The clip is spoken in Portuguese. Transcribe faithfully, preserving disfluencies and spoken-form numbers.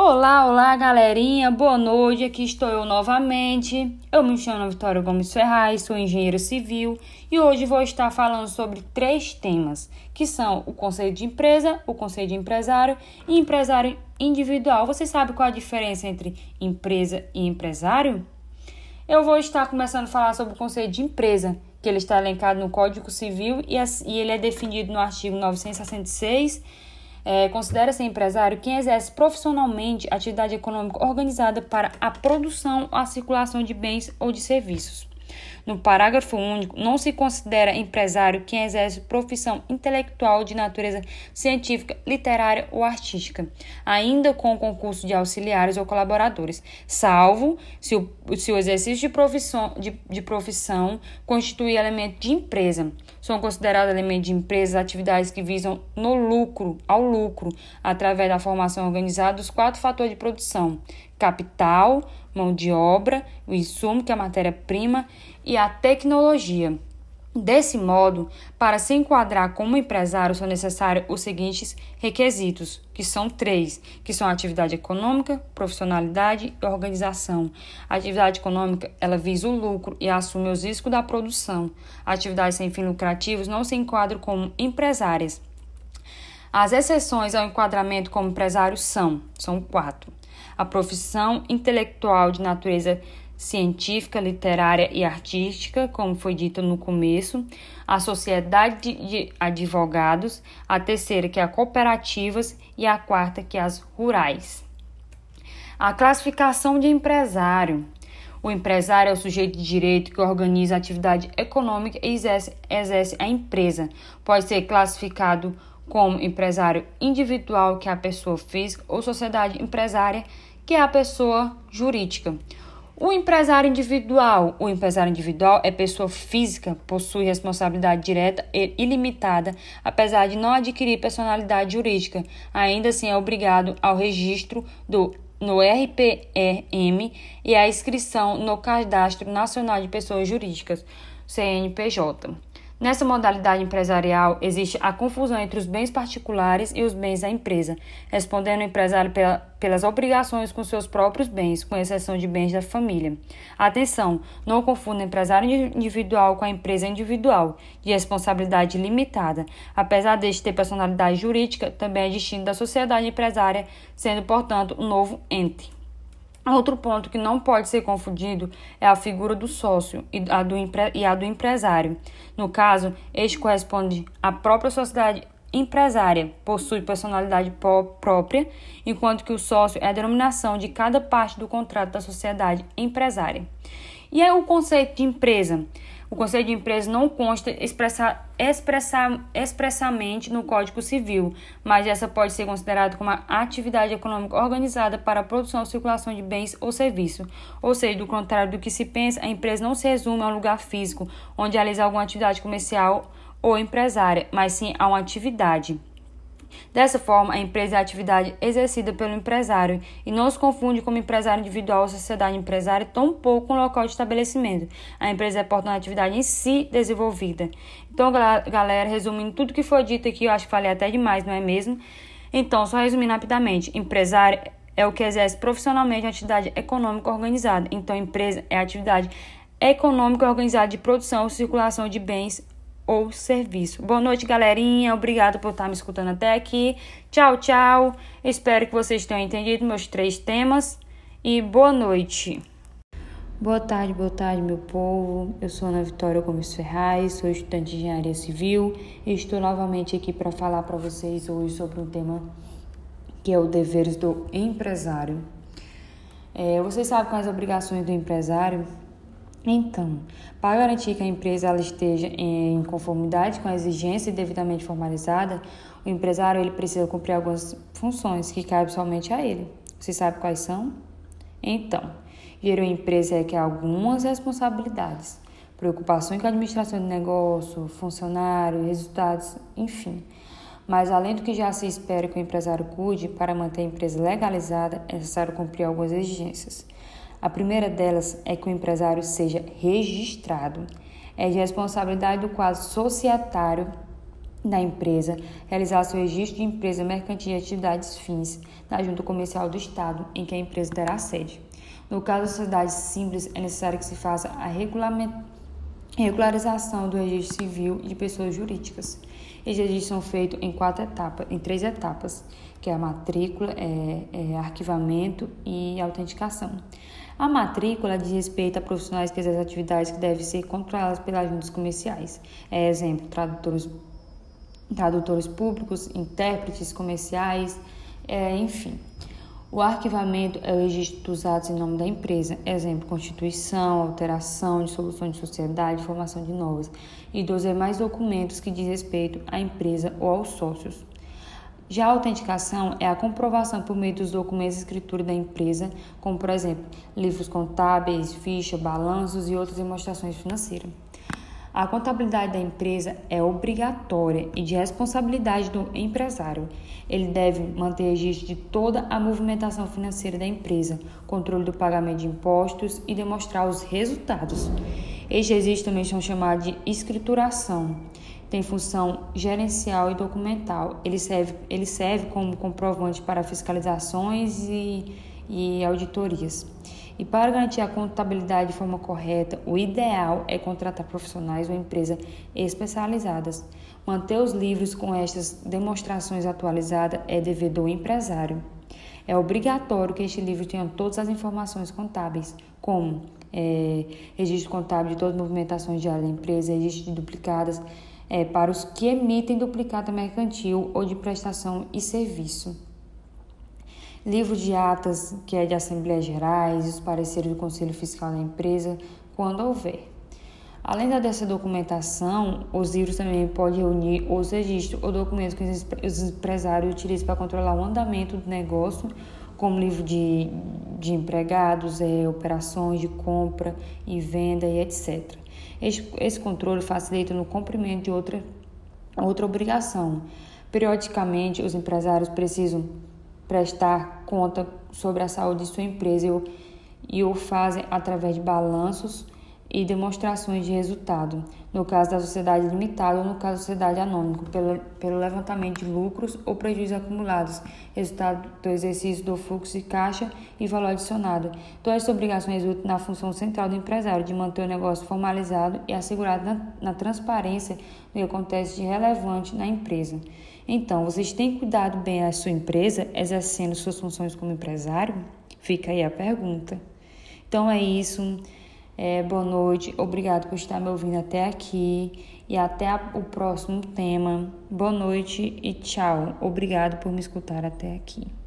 Olá, olá galerinha, boa noite, aqui estou eu novamente. Eu me chamo Ana Vitória Gomes Ferraz, sou engenheira civil e hoje vou estar falando sobre três temas, que são o conceito de empresa, o conceito de empresário e empresário individual. Você sabe qual é a diferença entre empresa e empresário? Eu vou estar começando a falar sobre o conceito de empresa, que ele está elencado no Código Civil e ele é definido no artigo novecentos e sessenta e seis, É, considera-se empresário quem exerce profissionalmente atividade econômica organizada para a produção ou a circulação de bens ou de serviços. No parágrafo único, não se considera empresário quem exerce profissão intelectual de natureza científica, literária ou artística, ainda com o concurso de auxiliares ou colaboradores, salvo se o, se o exercício de profissão, de, de profissão constituir elemento de empresa. São considerados elementos de empresa atividades que visam no lucro, ao lucro, através da formação organizada dos quatro fatores de produção: capital, mão de obra, o insumo, que é a matéria-prima, e a tecnologia. Desse modo, para se enquadrar como empresário, são necessários os seguintes requisitos, que são três, que são atividade econômica, profissionalidade e organização. A atividade econômica, ela visa o lucro e assume os riscos da produção. Atividades sem fins lucrativos não se enquadram como empresárias. As exceções ao enquadramento como empresário são, são quatro. A profissão intelectual de natureza científica, literária e artística, como foi dito no começo, a sociedade de advogados, a terceira que é a cooperativas e a quarta que é as rurais. A classificação de empresário. O empresário é o sujeito de direito que organiza a atividade econômica e exerce, exerce a empresa. Pode ser classificado como empresário individual, que é a pessoa física, ou sociedade empresária, que é a pessoa jurídica. O empresário individual. O empresário individual é pessoa física, possui responsabilidade direta e ilimitada, apesar de não adquirir personalidade jurídica. Ainda assim, é obrigado ao registro do, no R P E M e à inscrição no Cadastro Nacional de Pessoas Jurídicas, C N P J. Nessa modalidade empresarial, existe a confusão entre os bens particulares e os bens da empresa, respondendo o empresário pela, pelas obrigações com seus próprios bens, com exceção de bens da família. Atenção, não confunda empresário individual com a empresa individual, de responsabilidade limitada. Apesar deste ter personalidade jurídica, também é distinto da sociedade empresária, sendo, portanto, um novo ente. Outro ponto que não pode ser confundido é a figura do sócio e a do, empre- e a do empresário. No caso, este corresponde à própria sociedade empresária, possui personalidade pró- própria, enquanto que o sócio é a denominação de cada parte do contrato da sociedade empresária. E é o conceito de empresa. O conceito de empresa não consta expressa, expressa, expressamente no Código Civil, mas essa pode ser considerada como uma atividade econômica organizada para a produção ou circulação de bens ou serviços. Ou seja, do contrário do que se pensa, a empresa não se resume a um lugar físico onde realiza alguma atividade comercial ou empresária, mas sim a uma atividade. Dessa forma, a empresa é a atividade exercida pelo empresário e não se confunde como empresário individual ou sociedade empresária, tampouco com local de estabelecimento. A empresa é, portanto, a atividade em si desenvolvida. Então, galera, resumindo tudo que foi dito aqui, eu acho que falei até demais, não é mesmo? Então, só resumindo rapidamente, empresário é o que exerce profissionalmente a atividade econômica organizada. Então, empresa é a atividade econômica organizada de produção ou circulação de bens ou serviço. Boa noite, galerinha. Obrigado por estar me escutando até aqui. Tchau, tchau. Espero que vocês tenham entendido meus três temas e boa noite. Boa tarde, boa tarde, meu povo. Eu sou Ana Vitória Gomes Ferraz, sou estudante de Engenharia Civil e estou novamente aqui para falar para vocês hoje sobre um tema que é o deveres do empresário. É, vocês sabem quais as obrigações do empresário? Então, para garantir que a empresa ela esteja em conformidade com a exigência devidamente formalizada, o empresário ele precisa cumprir algumas funções que cabem somente a ele. Você sabe quais são? Então, gerir uma empresa requer algumas responsabilidades, preocupações com a administração de negócio, funcionário, resultados, enfim. Mas, além do que já se espera que o empresário cuide, para manter a empresa legalizada, é necessário cumprir algumas exigências. A primeira delas é que o empresário seja registrado. É de responsabilidade do quadro societário da empresa, realizar seu registro de empresa mercantil e atividades fins na Junta Comercial do Estado em que a empresa terá sede. No caso das sociedades simples, é necessário que se faça a regularização do registro civil de pessoas jurídicas. Esses registros são feitos em quatro etapas, em três etapas, que é a matrícula, é, é, arquivamento e autenticação. A matrícula diz respeito a profissionais que exercem atividades que devem ser controladas pelas juntas comerciais. É, exemplo, tradutores, tradutores públicos, intérpretes comerciais, é, enfim. O arquivamento é o registro dos atos em nome da empresa, exemplo, constituição, alteração, dissolução de sociedade, formação de novas, e dos demais documentos que diz respeito à empresa ou aos sócios. Já a autenticação é a comprovação por meio dos documentos de escritura da empresa, como, por exemplo, livros contábeis, fichas, balanços e outras demonstrações financeiras. A contabilidade da empresa é obrigatória e de responsabilidade do empresário. Ele deve manter registro de toda a movimentação financeira da empresa, controle do pagamento de impostos e demonstrar os resultados. Estes registros também são chamados de escrituração. Tem função gerencial e documental. Ele serve, ele serve como comprovante para fiscalizações e, e auditorias. E para garantir a contabilidade de forma correta, o ideal é contratar profissionais ou empresas especializadas. Manter os livros com estas demonstrações atualizadas é dever do empresário. É obrigatório que este livro tenha todas as informações contábeis, como é, registro contábil de todas as movimentações diárias da empresa, registro de duplicadas é, para os que emitem duplicata mercantil ou de prestação e serviço. Livro de atas, que é de assembleias gerais, os pareceres do Conselho Fiscal da empresa, quando houver. Além dessa documentação, os livros também podem reunir os registros ou documentos que os empresários utilizam para controlar o andamento do negócio, como livro de, de empregados, é, operações de compra e venda e etcétera. Esse, esse controle facilita no cumprimento de outra, outra obrigação. Periodicamente, os empresários precisam prestar conta sobre a saúde de sua empresa e o, e o fazem através de balanços e demonstrações de resultado, no caso da sociedade limitada ou no caso da sociedade anônima, pelo, pelo levantamento de lucros ou prejuízos acumulados, resultado do exercício do fluxo de caixa e valor adicionado. Todas as obrigações resultam na função central do empresário de manter o negócio formalizado e assegurado na, na transparência do que acontece de relevante na empresa. Então, vocês têm cuidado bem a sua empresa, exercendo suas funções como empresário? Fica aí a pergunta. Então é isso. É, boa noite, obrigado por estar me ouvindo até aqui e até a, o próximo tema. Boa noite e tchau. Obrigado por me escutar até aqui.